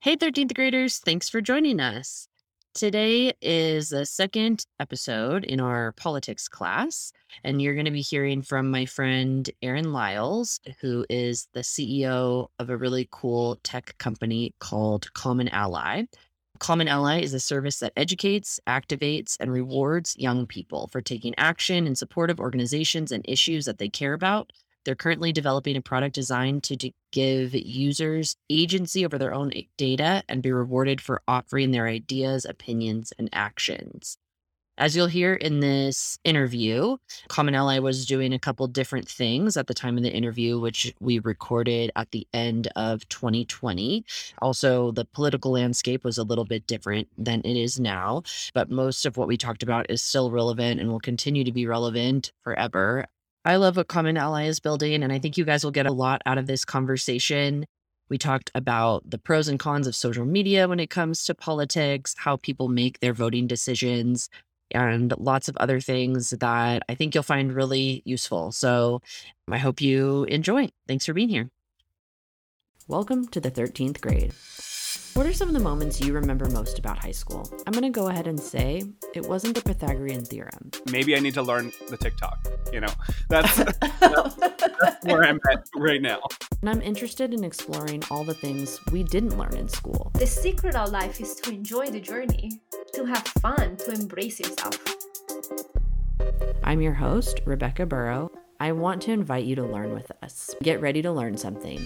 Hey, 13th graders, thanks for joining us. Today is the second episode in our politics class, and you're going to be hearing from my friend Aaron Lyles, who is the CEO of a really cool tech company called Common Ally. Common Ally is a service that educates, activates, and rewards young people for taking action in support of organizations and issues that they care about. They're currently developing a product designed to give users agency over their own data and be rewarded for offering their ideas, opinions, and actions. As you'll hear in this interview, Common Ally was doing a couple different things at the time of the interview, which we recorded at the end of 2020. Also, the political landscape was a little bit different than it is now, but most of what we talked about is still relevant and will continue to be relevant forever. I love what Common Ally is building, and I think you guys will get a lot out of this conversation. We talked about the pros and cons of social media when it comes to politics, how people make their voting decisions, and lots of other things that I think you'll find really useful. So I hope you enjoy. Thanks for being here. Welcome to the 13th grade. What are some of the moments you remember most about high school? I'm going to go ahead and say it wasn't the Pythagorean theorem. Maybe I need to learn the TikTok. You know, that's where I'm at right now. And I'm interested in exploring all the things we didn't learn in school. The secret of life is to enjoy the journey, to have fun, to embrace yourself. I'm your host, Rebecca Burrow. I want to invite you to learn with us. Get ready to learn something.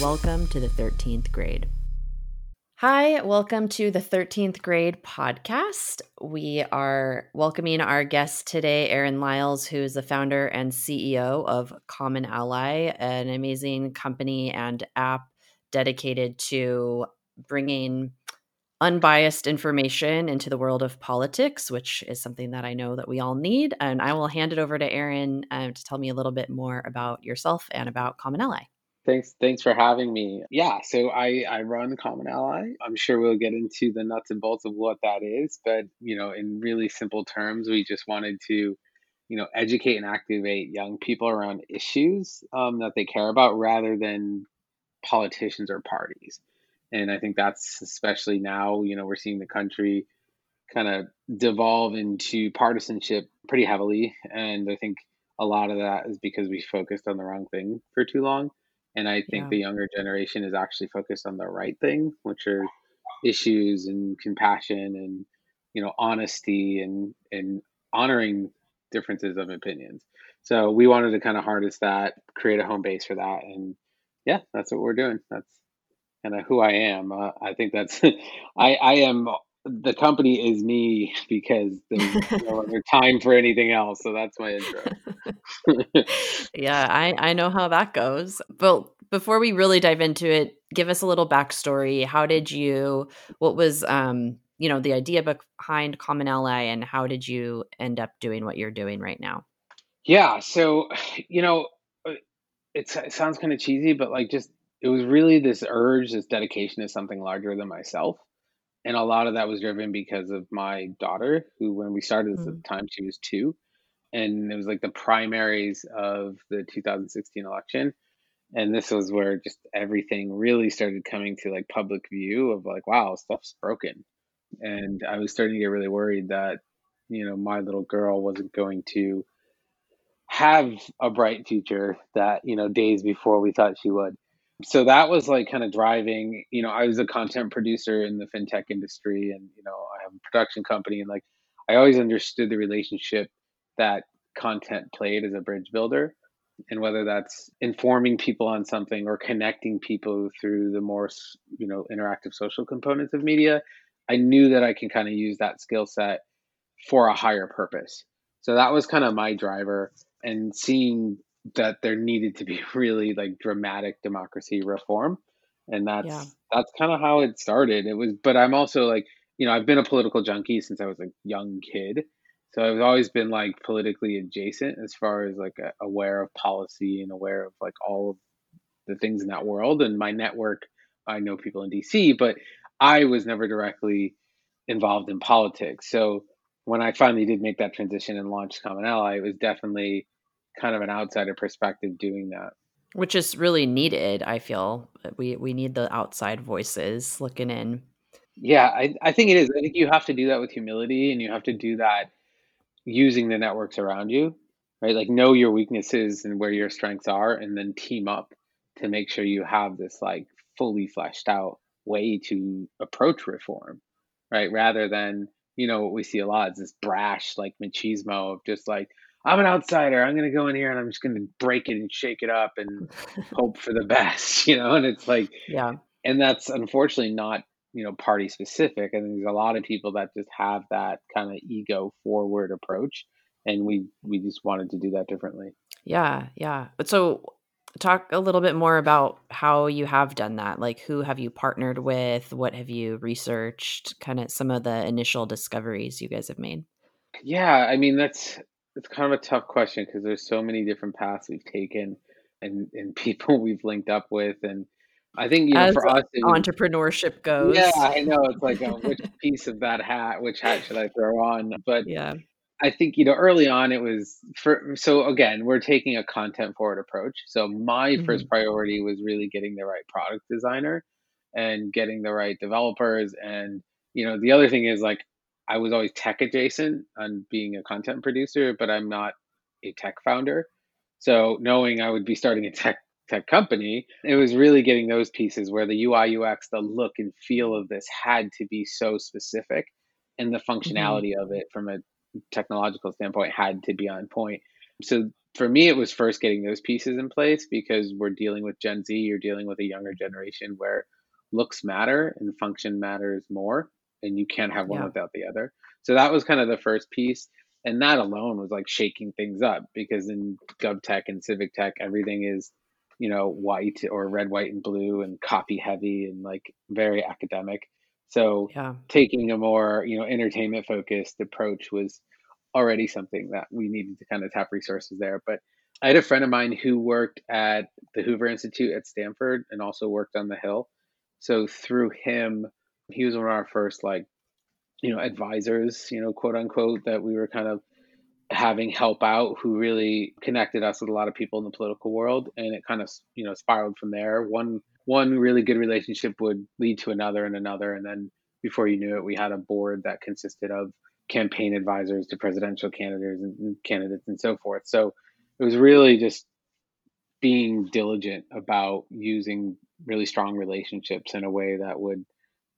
Welcome to the 13th grade. Hi, welcome to the 13th grade podcast. We are welcoming our guest today, Aaron Lyles, who is the founder and CEO of Common Ally, an amazing company and app dedicated to bringing unbiased information into the world of politics, which is something that I know that we all need. And I will hand it over to Aaron to tell me a little bit more about yourself and about Common Ally. Thanks for having me. Yeah, so I run Common Ally. I'm sure we'll get into the nuts and bolts of what that is, but you know, in really simple terms, we just wanted to, you know, educate and activate young people around issues that they care about, rather than politicians or parties. And I think that's especially now, you know, we're seeing the country kind of devolve into partisanship pretty heavily, and I think a lot of that is because we focused on the wrong thing for too long. And I think the younger generation is actually focused on the right thing, which are issues and compassion and, you know, honesty and honoring differences of opinions. So we wanted to kind of harness that, create a home base for that. And yeah, that's what we're doing. That's kind of who I am. I think that's, I am, the company is me, because there's no other time for anything else. So that's my intro. Yeah, I know how that goes. But before we really dive into it, give us a little backstory. How did you, what was, you know, the idea behind Common Ally, and how did you end up doing what you're doing right now? Yeah. So, you know, it sounds kind of cheesy, but like just, it was really this urge, this dedication to something larger than myself. And a lot of that was driven because of my daughter, who, when we started this at the time, she was 2. And it was like the primaries of the 2016 election. And this was where just everything really started coming to like public view of like, wow, stuff's broken. And I was starting to get really worried that, you know, my little girl wasn't going to have a bright future that, you know, days before we thought she would. So that was like kind of driving, you know, I was a content producer in the fintech industry, and, you know, I have a production company, and like, I always understood the relationship that content played as a bridge builder, and whether that's informing people on something or connecting people through the more, you know, interactive social components of media, I knew that I can kind of use that skill set for a higher purpose. So that was kind of my driver, and seeing that there needed to be really like dramatic democracy reform. And that's kind of how it started. It was, but I'm also like, you know, I've been a political junkie since I was a young kid. So I've always been like politically adjacent, as far as like aware of policy and aware of like all of the things in that world. And my network, I know people in DC, but I was never directly involved in politics. So when I finally did make that transition and launch Common Ally, it was definitely kind of an outsider perspective doing that. Which is really needed, I feel. We need the outside voices looking in. Yeah, I think it is. I think you have to do that with humility, and you have to do that using the networks around you, right? Like, know your weaknesses and where your strengths are, and then team up to make sure you have this like fully fleshed out way to approach reform, right? Rather than, you know, what we see a lot is this brash like machismo of just like, I'm an outsider, I'm going to go in here and I'm just going to break it and shake it up and hope for the best, you know? And it's like, yeah. And that's unfortunately not, you know, party specific. I think there's a lot of people that just have that kind of ego forward approach. And we just wanted to do that differently. Yeah. Yeah. But so talk a little bit more about how you have done that. Like, who have you partnered with? What have you researched? Kind of some of the initial discoveries you guys have made. Yeah. I mean, it's kind of a tough question because there's so many different paths we've taken and people we've linked up with. And I think, you know, as for us, entrepreneurship goes. Yeah, I know. It's like, which piece of that hat, which hat should I throw on? But yeah, I think, you know, early on it was so again, we're taking a content forward approach. So my first priority was really getting the right product designer and getting the right developers. And, you know, the other thing is like, I was always tech adjacent on being a content producer, but I'm not a tech founder. So knowing I would be starting a tech company, it was really getting those pieces where the UI, UX, the look and feel of this had to be so specific, and the functionality of it from a technological standpoint had to be on point. So for me, it was first getting those pieces in place because we're dealing with Gen Z, you're dealing with a younger generation where looks matter and function matters more. And you can't have one without the other. So that was kind of the first piece. And that alone was like shaking things up, because in GovTech and Civic Tech, everything is, you know, white or red, white, and blue and copy heavy and like very academic. So taking a more, you know, entertainment focused approach was already something that we needed to kind of tap resources there. But I had a friend of mine who worked at the Hoover Institute at Stanford and also worked on the Hill. So through him, he was one of our first, like, you know, advisors, you know, quote unquote, that we were kind of having help out, who really connected us with a lot of people in the political world. And it kind of, you know, spiraled from there. One really good relationship would lead to another and another. And then before you knew it, we had a board that consisted of campaign advisors to presidential candidates and so forth. So it was really just being diligent about using really strong relationships in a way that would,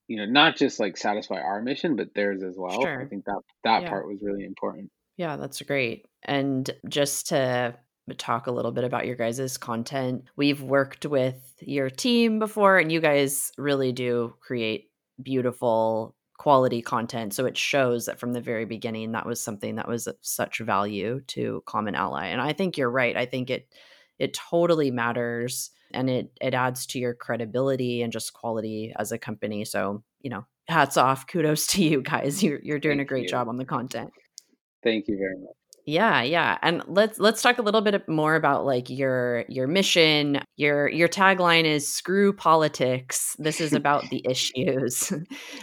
you know, not just like satisfy our mission, but theirs as well. Sure. I think that part was really important. Yeah, that's great. And just to talk a little bit about your guys' content, we've worked with your team before, and you guys really do create beautiful quality content. So it shows that from the very beginning, that was something that was of such value to Common Ally. And I think you're right. I think it totally matters. And it adds to your credibility and just quality as a company. So, you know, hats off, kudos to you guys. You're doing a great job on the content. Thank you very much. Yeah, yeah. And let's talk a little bit more about like your mission. Your tagline is "Screw politics. This is about the issues."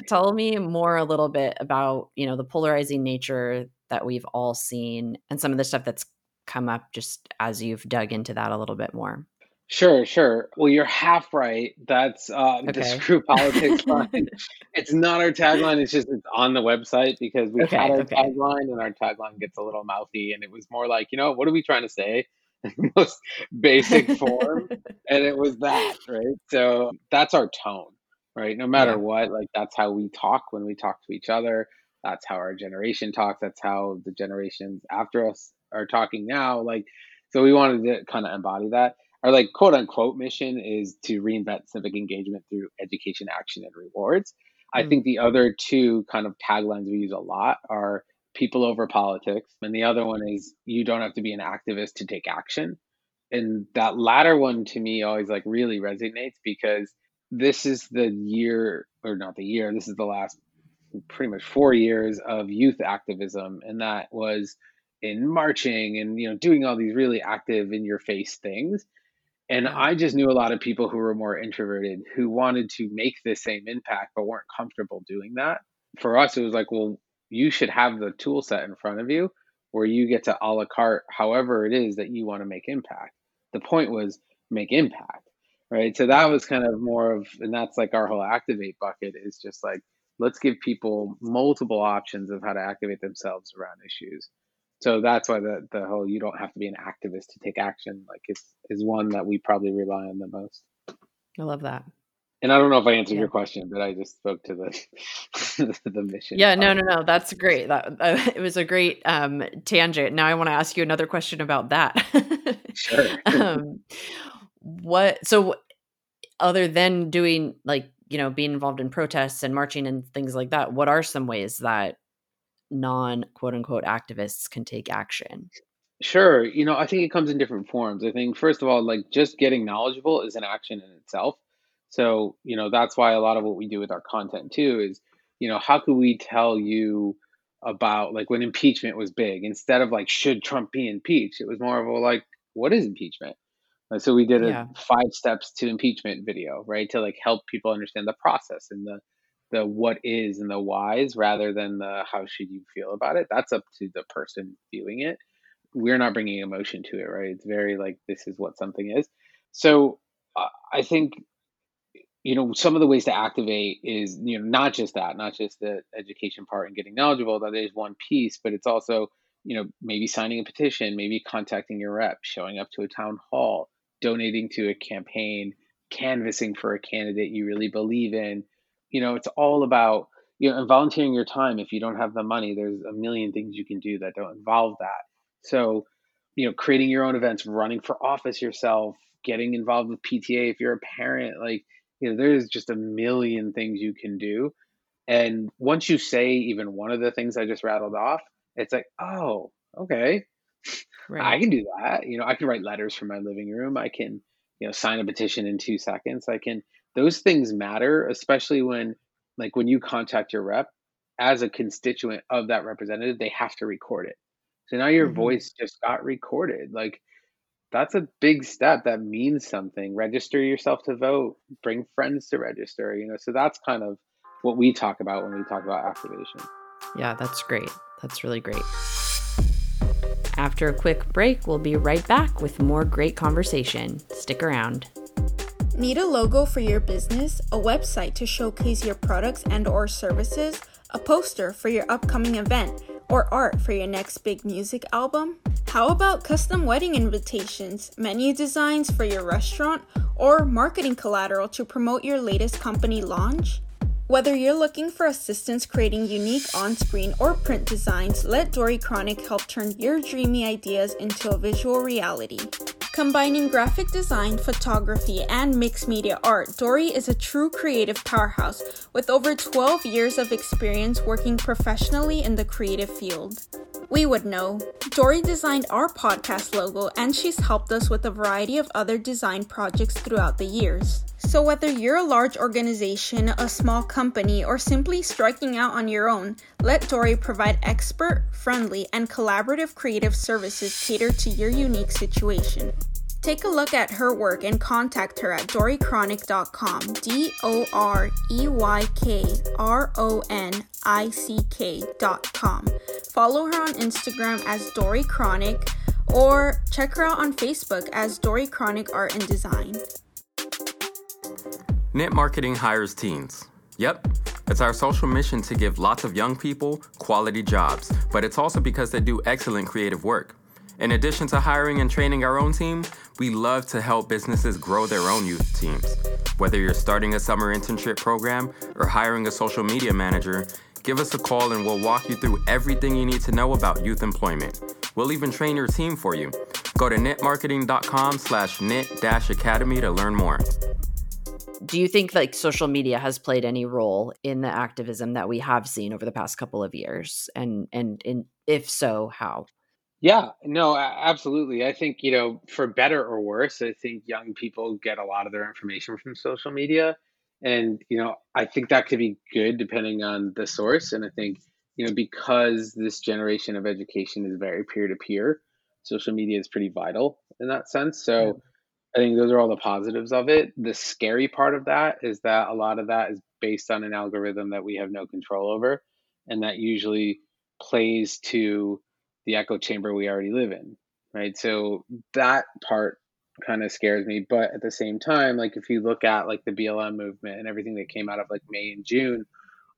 Tell me more a little bit about, you know, the polarizing nature that we've all seen and some of the stuff that's come up just as you've dug into that a little bit more. Sure. Well, you're half right. That's the "Screw politics" line. It's not our tagline. It's on the website because we had our tagline, and our tagline gets a little mouthy. And it was more like, you know, what are we trying to say? The most basic form. And it was that, right? So that's our tone, right? No matter what, like, that's how we talk when we talk to each other. That's how our generation talks. That's how the generations after us are talking now. Like, so we wanted to kind of embody that. Our, like, quote unquote mission is to reinvent civic engagement through education, action, and rewards. I think the other two kind of taglines we use a lot are "People over politics." And the other one is "You don't have to be an activist to take action." And that latter one to me always like really resonates, because this is the last pretty much 4 years of youth activism. And that was in marching and, you know, doing all these really active in your face things. And I just knew a lot of people who were more introverted who wanted to make the same impact, but weren't comfortable doing that. For us, it was like, well, you should have the tool set in front of you where you get to a la carte, however it is that you want to make impact. The point was, make impact, right? So that was kind of more of, and that's like our whole activate bucket is just like, let's give people multiple options of how to activate themselves around issues. So that's why the whole, you don't have to be an activist to take action, like is one that we probably rely on the most. I love that. And I don't know if I answered your question, but I just spoke to the mission. Yeah, no, that's great. That it was a great tangent. Now I want to ask you another question about that. Sure. So other than doing being involved in protests and marching and things like that, what are some ways that non quote unquote activists can take action? Sure. I think it comes in different forms. I think first of all, just getting knowledgeable is an action in itself. So, that's why a lot of what we do with our content too is, how can we tell you about when impeachment was big, instead of should Trump be impeached? It was more of a what is impeachment? And so we did a 5 steps to impeachment video, right? To help people understand the process and the what is and the whys, rather than the how should you feel about it. That's up to the person viewing it. We're not bringing emotion to it, right? It's very this is what something is. So I think, some of the ways to activate is, not just that, not just the education part and getting knowledgeable, that is one piece, but it's also, maybe signing a petition, maybe contacting your rep, showing up to a town hall, donating to a campaign, canvassing for a candidate you really believe in. It's all about, and volunteering your time. If you don't have the money, there's a million things you can do that don't involve that. So, creating your own events, running for office yourself, getting involved with PTA, if you're a parent, there's just a million things you can do. And once you say even one of the things I just rattled off, it's oh, okay, right. I can do that. I can write letters from my living room. I can, sign a petition in 2 seconds. Those things matter, especially when, when you contact your rep as a constituent of that representative, they have to record it. So now your voice just got recorded. That's a big step. That means something. Register yourself to vote. Bring friends to register. So that's kind of what we talk about when we talk about activation. Yeah, that's great. That's really great. After a quick break, we'll be right back with more great conversation. Stick around. Need a logo for your business, a website to showcase your products and/or services, a poster for your upcoming event, or art for your next big music album? How about custom wedding invitations, menu designs for your restaurant, or marketing collateral to promote your latest company launch? Whether you're looking for assistance creating unique on-screen or print designs, let Dorey Kronick help turn your dreamy ideas into a visual reality. Combining graphic design, photography, and mixed media art, Dorey is a true creative powerhouse with over 12 years of experience working professionally in the creative field. We would know. Dorey designed our podcast logo, and she's helped us with a variety of other design projects throughout the years. So whether you're a large organization, a small company, or simply striking out on your own, let Dorey provide expert, friendly, and collaborative creative services catered to your unique situation. Take a look at her work and contact her at doreykronick.com, DoreyKronick.com. Follow her on Instagram as Dorey Kronick, or check her out on Facebook as Dorey Kronick Art and Design. Knit Marketing hires teens. Yep, it's our social mission to give lots of young people quality jobs, but it's also because they do excellent creative work. In addition to hiring and training our own team, we love to help businesses grow their own youth teams. Whether you're starting a summer internship program or hiring a social media manager, give us a call and we'll walk you through everything you need to know about youth employment. We'll even train your team for you. Go to knitmarketing.com/knit-academy to learn more. Do you think social media has played any role in the activism that we have seen over the past couple of years? And if so, how? Yeah, no, absolutely. I think, for better or worse, I think young people get a lot of their information from social media. And, I think that could be good depending on the source. And I think, because this generation of education is very peer-to-peer, social media is pretty vital in that sense. So I think those are all the positives of it. The scary part of that is that a lot of that is based on an algorithm that we have no control over. And that usually plays to the echo chamber we already live in, right? So that part kind of scares me. But at the same time, like if you look at like the BLM movement and everything that came out of like May and June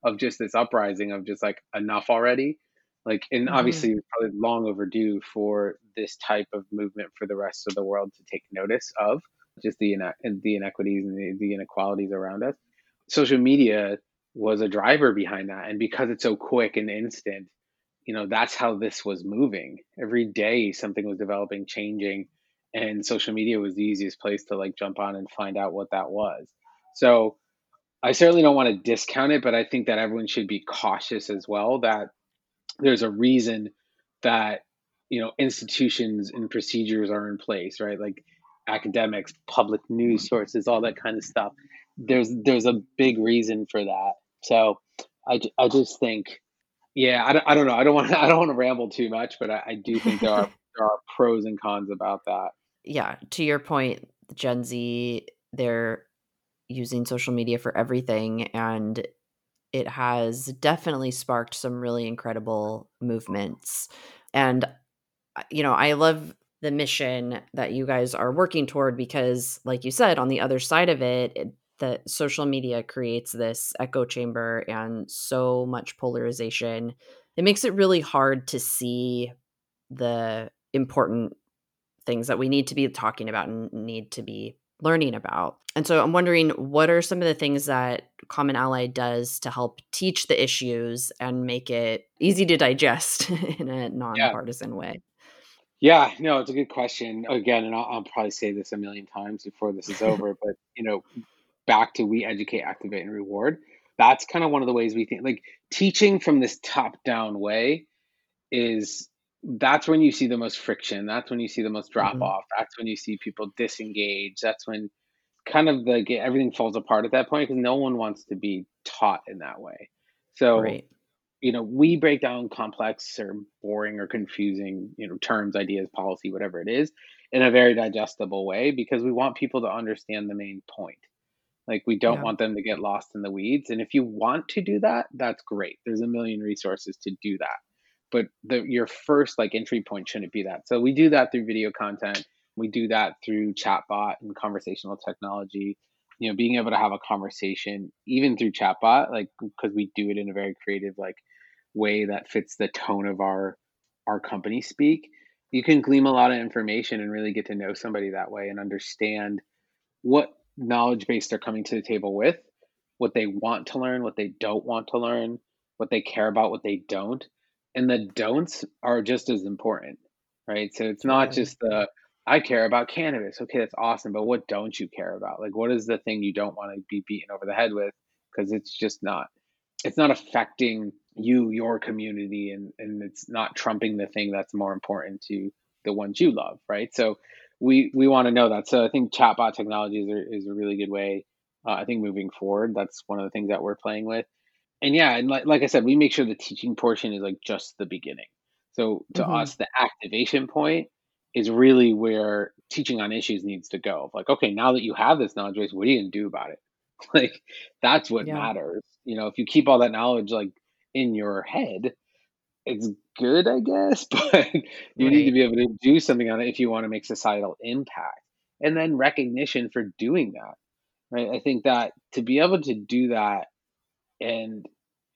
of just this uprising of just like enough already, like, and obviously it's probably long overdue for this type of movement for the rest of the world to take notice of just the inequities and the inequalities around us. Social media was a driver behind that. And because it's so quick and instant, you know, that's how this was moving. Every day something was developing, changing, and social media was the easiest place to like jump on and find out what that was. So I certainly don't want to discount it, but I think that everyone should be cautious as well, that there's a reason that, you know, institutions and procedures are in place, right? Like academics, public news sources, all that kind of stuff. There's a big reason for that. So I just think, yeah, I don't know. I don't want to ramble too much, but I do think there are there are pros and cons about that. Yeah, to your point, Gen Z, they're using social media for everything, and it has definitely sparked some really incredible movements. And, you know, I love the mission that you guys are working toward because, like you said, on the other side of it, that social media creates this echo chamber and so much polarization. It makes it really hard to see the important things that we need to be talking about and need to be learning about. And so I'm wondering, what are some of the things that Common Ally does to help teach the issues and make it easy to digest in a nonpartisan way? Yeah, no, it's a good question. Again, and I'll probably say this a million times before this is over, but, you know, back to we educate, activate, and reward. That's kind of one of the ways we think, like teaching from this top-down way is, that's when you see the most friction. That's when you see the most drop off. That's when you see people disengage. That's when kind of like everything falls apart at that point because no one wants to be taught in that way. So, you know, we break down complex or boring or confusing, you know, terms, ideas, policy, whatever it is, in a very digestible way because we want people to understand the main point. Like we don't want them to get lost in the weeds. And if you want to do that, that's great. There's a million resources to do that. But your first like entry point shouldn't be that. So we do that through video content. We do that through chatbot and conversational technology, you know, being able to have a conversation even through chatbot, like, because we do it in a very creative like way that fits the tone of our company speak. You can glean a lot of information and really get to know somebody that way and understand what knowledge base they're coming to the table with, what they want to learn, what they don't want to learn, what they care about, what they don't. And the don'ts are just as important, right? So it's not just the, I care about cannabis. Okay, that's awesome. But what don't you care about? Like, what is the thing you don't want to be beaten over the head with? Because it's just not, it's not affecting you, your community, and it's not trumping the thing that's more important to the ones you love, right? So we want to know that. So I think chatbot technology is a really good way. I think moving forward, that's one of the things that we're playing with. And yeah, and like I said, we make sure the teaching portion is like just the beginning. So to us, the activation point is really where teaching on issues needs to go. Like, okay, now that you have this knowledge base, what are you going to do about it? Like, that's what matters. You know, if you keep all that knowledge like in your head, it's good, I guess, but you need to be able to do something on it if you want to make societal impact. And then recognition for doing that, right? I think that to be able to do that, and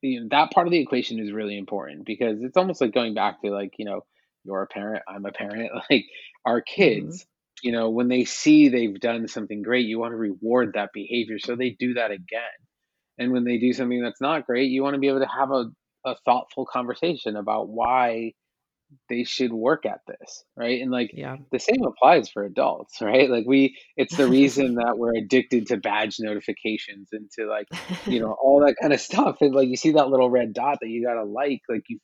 you know, that part of the equation is really important because it's almost like going back to like, you know, you're a parent, I'm a parent, like our kids, you know, when they see they've done something great, you want to reward that behavior. So they do that again. And when they do something that's not great, you want to be able to have a thoughtful conversation about why they should work at this. Right. And like the same applies for adults, right? Like it's the reason that we're addicted to badge notifications and to like, you know, all that kind of stuff. And like, you see that little red dot that you got to like you,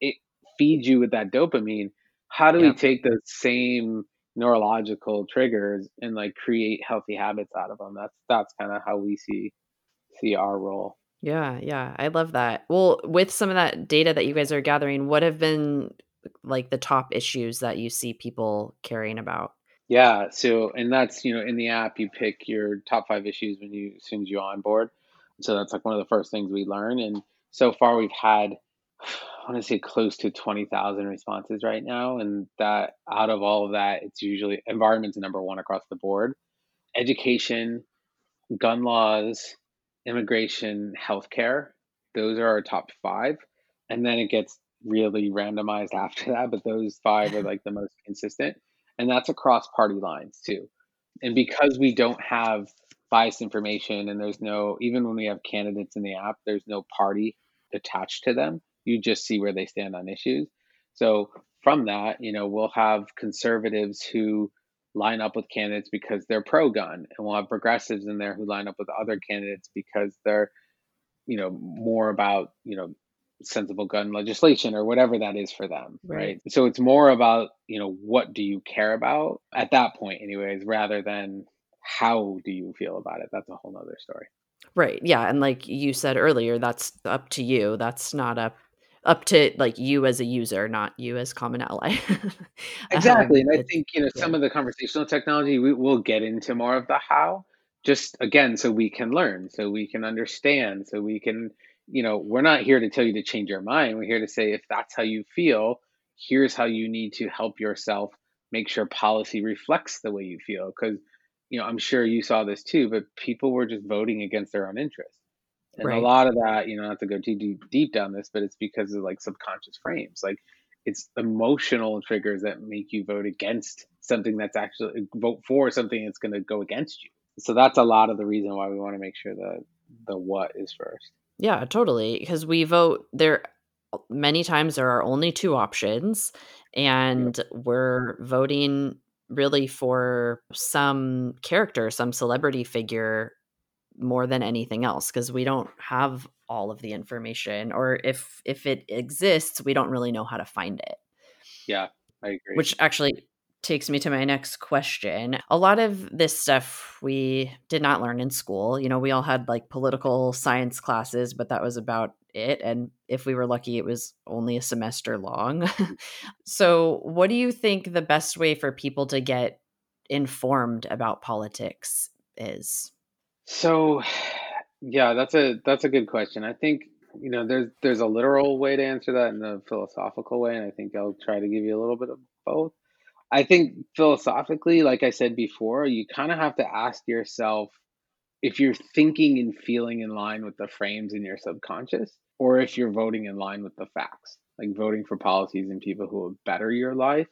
it feeds you with that dopamine. How do we take those same neurological triggers and like create healthy habits out of them? That's kind of how we see our role. Yeah. Yeah. I love that. Well, with some of that data that you guys are gathering, what have been like the top issues that you see people caring about? Yeah. So, and that's, you know, in the app, you pick your top 5 issues as soon as you onboard. So that's like one of the first things we learn. And so far we've had, want to say close to 20,000 responses right now. And that out of all of that, it's usually environment's number one across the board. Education, gun laws, immigration, healthcare. Those are our top five. And then it gets really randomized after that. But those five are like the most consistent. And that's across party lines too. And because we don't have biased information and there's no, even when we have candidates in the app, there's no party attached to them. You just see where they stand on issues. So from that, you know, we'll have conservatives who line up with candidates because they're pro-gun, and we'll have progressives in there who line up with other candidates because they're, you know, more about, you know, sensible gun legislation or whatever that is for them, right? So it's more about, you know, what do you care about at that point anyways, rather than how do you feel about it? That's a whole nother story. Right. Yeah. And like you said earlier, that's up to you. That's not up to like you as a user, not you as Common Ally. Exactly. And I think, you know, some of the conversational technology, we will get into more of the how, just again, so we can learn, so we can understand, so we can, you know, we're not here to tell you to change your mind. We're here to say, if that's how you feel, here's how you need to help yourself make sure policy reflects the way you feel. Because, you know, I'm sure you saw this too, but people were just voting against their own interests. And a lot of that, you know, not to go too deep down this, but it's because of like subconscious frames. Like it's emotional triggers that make you vote against something that's actually, vote for something that's going to go against you. So that's a lot of the reason why we want to make sure that the what is first. Yeah, totally. Because we vote there many times, there are only two options, and we're voting really for some character, some celebrity figure more than anything else, because we don't have all of the information, or if it exists, we don't really know how to find it. Yeah, I agree. Which actually takes me to my next question. A lot of this stuff we did not learn in school. You know, we all had like political science classes, but that was about it. And if we were lucky, it was only a semester long. So what do you think the best way for people to get informed about politics is? So yeah, that's a good question. I think, you know, there's a literal way to answer that and a philosophical way. And I think I'll try to give you a little bit of both. I think philosophically, like I said before, you kind of have to ask yourself if you're thinking and feeling in line with the frames in your subconscious, or if you're voting in line with the facts, like voting for policies and people who will better your life,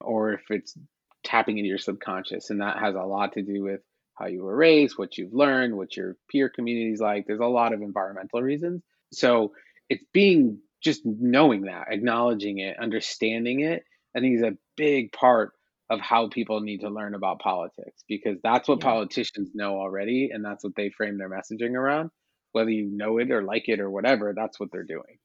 or if it's tapping into your subconscious. And that has a lot to do with how you were raised, what you've learned, what your peer community's like. There's a lot of environmental reasons. So it's being just knowing that, acknowledging it, understanding it, I think is a big part of how people need to learn about politics, because that's what politicians know already. And that's what they frame their messaging around, whether you know it or like it or whatever, that's what they're doing.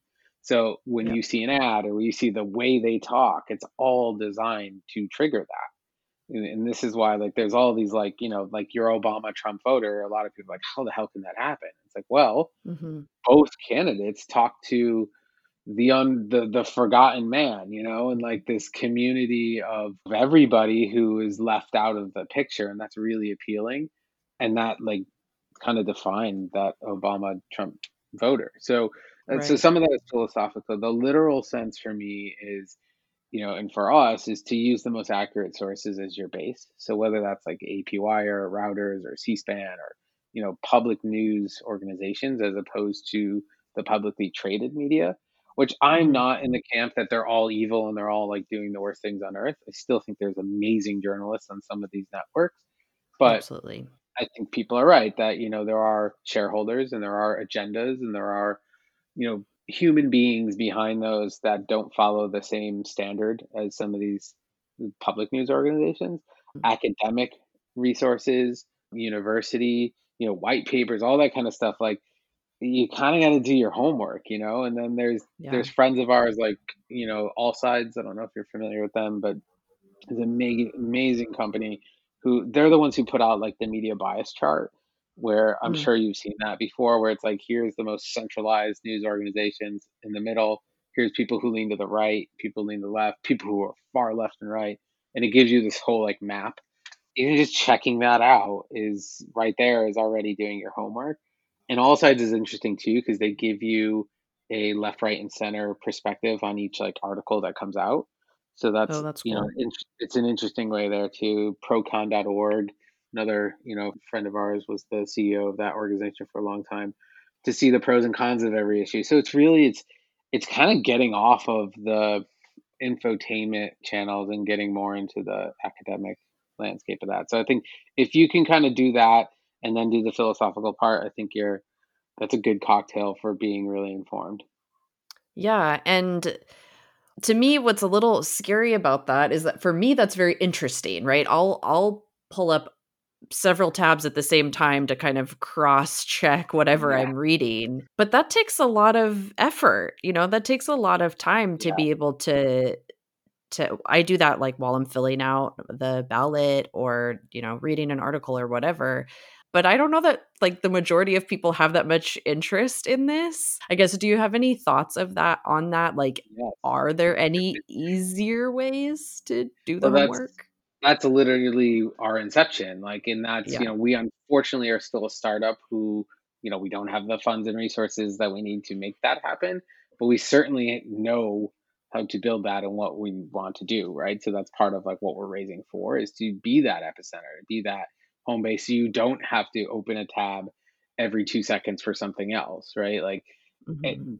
So when you see an ad or you see the way they talk, it's all designed to trigger that. And this is why, like, there's all these, like, you know, like your Obama Trump voter, a lot of people are like, how the hell can that happen? It's like, well, both candidates talk to the forgotten man, you know, and like this community of everybody who is left out of the picture. And that's really appealing. And that like kind of defined that Obama Trump voter. So, so some of that is philosophical. The literal sense for me is, you know, and for us is to use the most accurate sources as your base. So whether that's like APY or Reuters or C-SPAN or, you know, public news organizations, as opposed to the publicly traded media, which I'm not in the camp that they're all evil and they're all like doing the worst things on earth. I still think there's amazing journalists on some of these networks, but absolutely, I think people are right that, you know, there are shareholders and there are agendas and there are, you know, human beings behind those that don't follow the same standard as some of these public news organizations, academic resources, university, you know, white papers, all that kind of stuff. Like, you kind of got to do your homework, you know, and then there's friends of ours, like, you know, AllSides. I don't know if you're familiar with them, but it's an amazing company who they're the ones who put out like the media bias chart, where I'm sure you've seen that before, where it's like, here's the most centralized news organizations in the middle. Here's people who lean to the right, people lean to the left, people who are far left and right. And it gives you this whole like map. Even just checking that out is right there is already doing your homework. And AllSides is interesting too, because they give you a left, right, and center perspective on each like article that comes out. So that's cool. It's an interesting way there too. ProCon.org, another friend of ours was the CEO of that organization for a long time, to see the pros and cons of every issue. So it's kind of getting off of the infotainment channels and getting more into the academic landscape of that. So I think if you can kind of do that and then do the philosophical part, I think that's a good cocktail for being really informed. Yeah. And to me, what's a little scary about that is that for me, that's very interesting, right? I'll pull up several tabs at the same time to kind of cross-check whatever I'm reading. But that takes a lot of effort, that takes a lot of time to be able to I do that like while I'm filling out the ballot or, reading an article or whatever. But I don't know that like the majority of people have that much interest in this. I guess, do you have any thoughts on that? Like, are there any easier ways to do the homework? That's literally our inception. Like, and that's, we unfortunately are still a startup who, we don't have the funds and resources that we need to make that happen, but we certainly know how to build that and what we want to do. Right. So that's part of like what we're raising for, is to be that epicenter, to be that home base. So you don't have to open a tab every 2 seconds for something else. Right. Like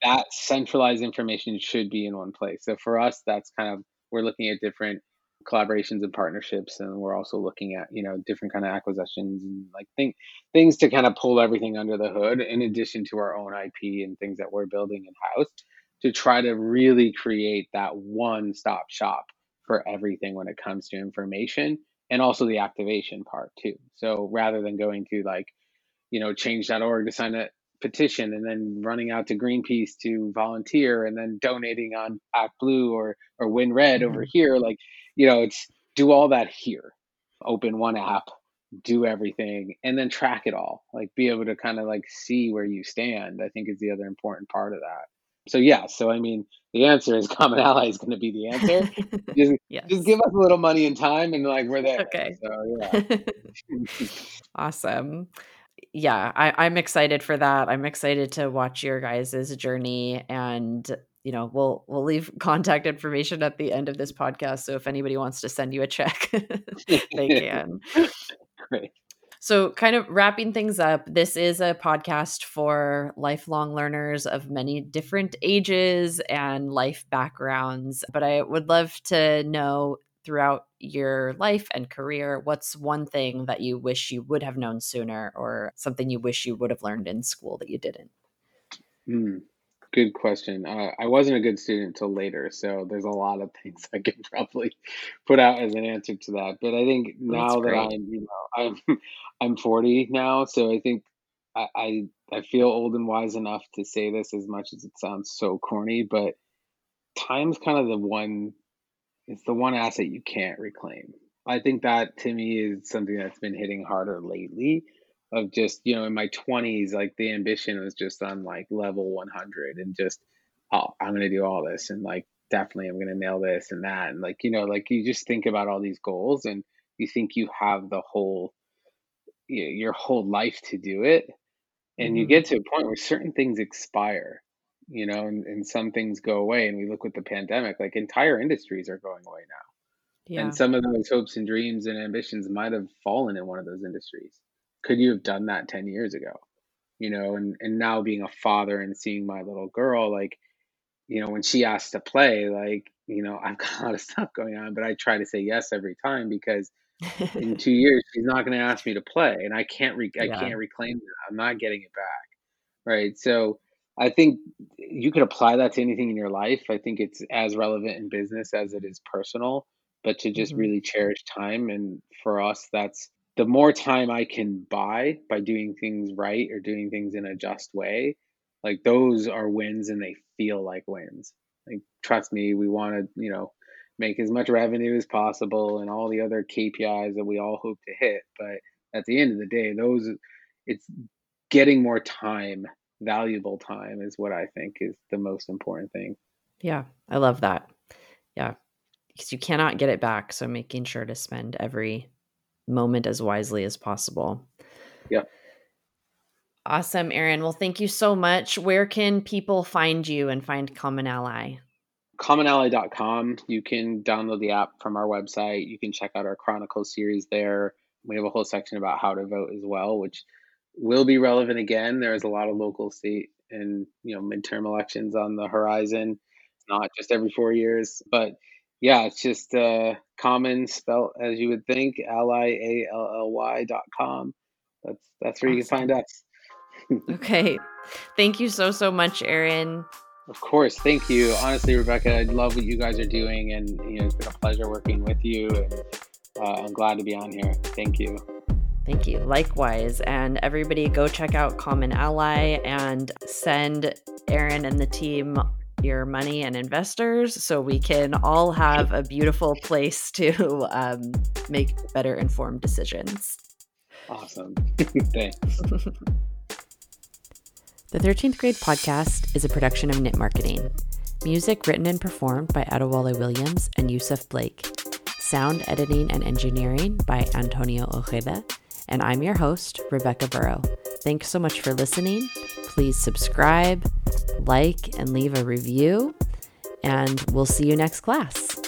that centralized information should be in one place. So for us, that's kind of, we're looking at different collaborations and partnerships, and we're also looking at different kind of acquisitions and like things to kind of pull everything under the hood, in addition to our own IP and things that we're building in house, to try to really create that one-stop shop for everything when it comes to information and also the activation part too. So rather than going to like change.org to sign a petition and then running out to Greenpeace to volunteer and then donating on Act Blue or Win Red over here, like it's do all that here, open one app, do everything, and then track it all, like be able to kind of like see where you stand, I think is the other important part of that. So I mean, the answer is Common Ally is going to be the answer. Just give us a little money and time and like we're there. Okay. So yeah. Awesome. Yeah. I'm excited for that. I'm excited to watch your guys' journey, and we'll leave contact information at the end of this podcast. So if anybody wants to send you a check, they can. Great. So kind of wrapping things up, this is a podcast for lifelong learners of many different ages and life backgrounds. But I would love to know, throughout your life and career, what's one thing that you wish you would have known sooner, or something you wish you would have learned in school that you didn't? Good question. I wasn't a good student till later, so there's a lot of things I could probably put out as an answer to that. But I think now that I'm 40 now, so I think I feel old and wise enough to say this, as much as it sounds so corny, but time's kind of the one asset you can't reclaim. I think that to me is something that's been hitting harder lately. Of just, in my 20s, like the ambition was just on like level 100 and just, I'm going to do all this. And like, definitely I'm going to nail this and that. And like, like you just think about all these goals and you think you have your whole life to do it. And you get to a point where certain things expire, and some things go away. And we look with the pandemic, like entire industries are going away now. Yeah. And some of those hopes and dreams and ambitions might have fallen in one of those industries. Could you have done that 10 years ago? And now being a father and seeing my little girl, like, when she asks to play, like, I've got a lot of stuff going on, but I try to say yes every time, because in 2 years, she's not going to ask me to play, and I can't reclaim that. I'm not getting it back. Right. So I think you could apply that to anything in your life. I think it's as relevant in business as it is personal, but to just really cherish time. And for us, that's, the more time I can buy by doing things right or doing things in a just way, like those are wins, and they feel like wins. Like, trust me, we want to, make as much revenue as possible and all the other KPIs that we all hope to hit. But at the end of the day, it's getting more time, valuable time, is what I think is the most important thing. Yeah. I love that. Yeah. Because you cannot get it back. So making sure to spend every moment as wisely as possible. Yeah. Awesome, Aaron. Well, thank you so much. Where can people find you and find Common Ally? CommonAlly.com. You can download the app from our website. You can check out our Chronicle series there. We have a whole section about how to vote as well, which will be relevant again. There is a lot of local, state, and midterm elections on the horizon. It's not just every 4 years, but yeah, it's just Common, spelled as you would think, Ally, ALLY.com. That's where awesome. You can find us. Okay. Thank you so much, Aaron. Of course. Thank you. Honestly, Rebecca, I love what you guys are doing. And it's been a pleasure working with you. And I'm glad to be on here. Thank you. Thank you. Likewise. And everybody go check out Common Ally and send Aaron and the team your money and investors so we can all have a beautiful place to make better informed decisions. Awesome. Thanks. The 13th Grade Podcast is a production of Knit Marketing. Music written and performed by Adewale Williams and Yusuf Blake. Sound editing and engineering by Antonio Ojeda. And I'm your host, Rebecca Burrow. Thanks so much for listening. Please subscribe, like, and leave a review. And we'll see you next class.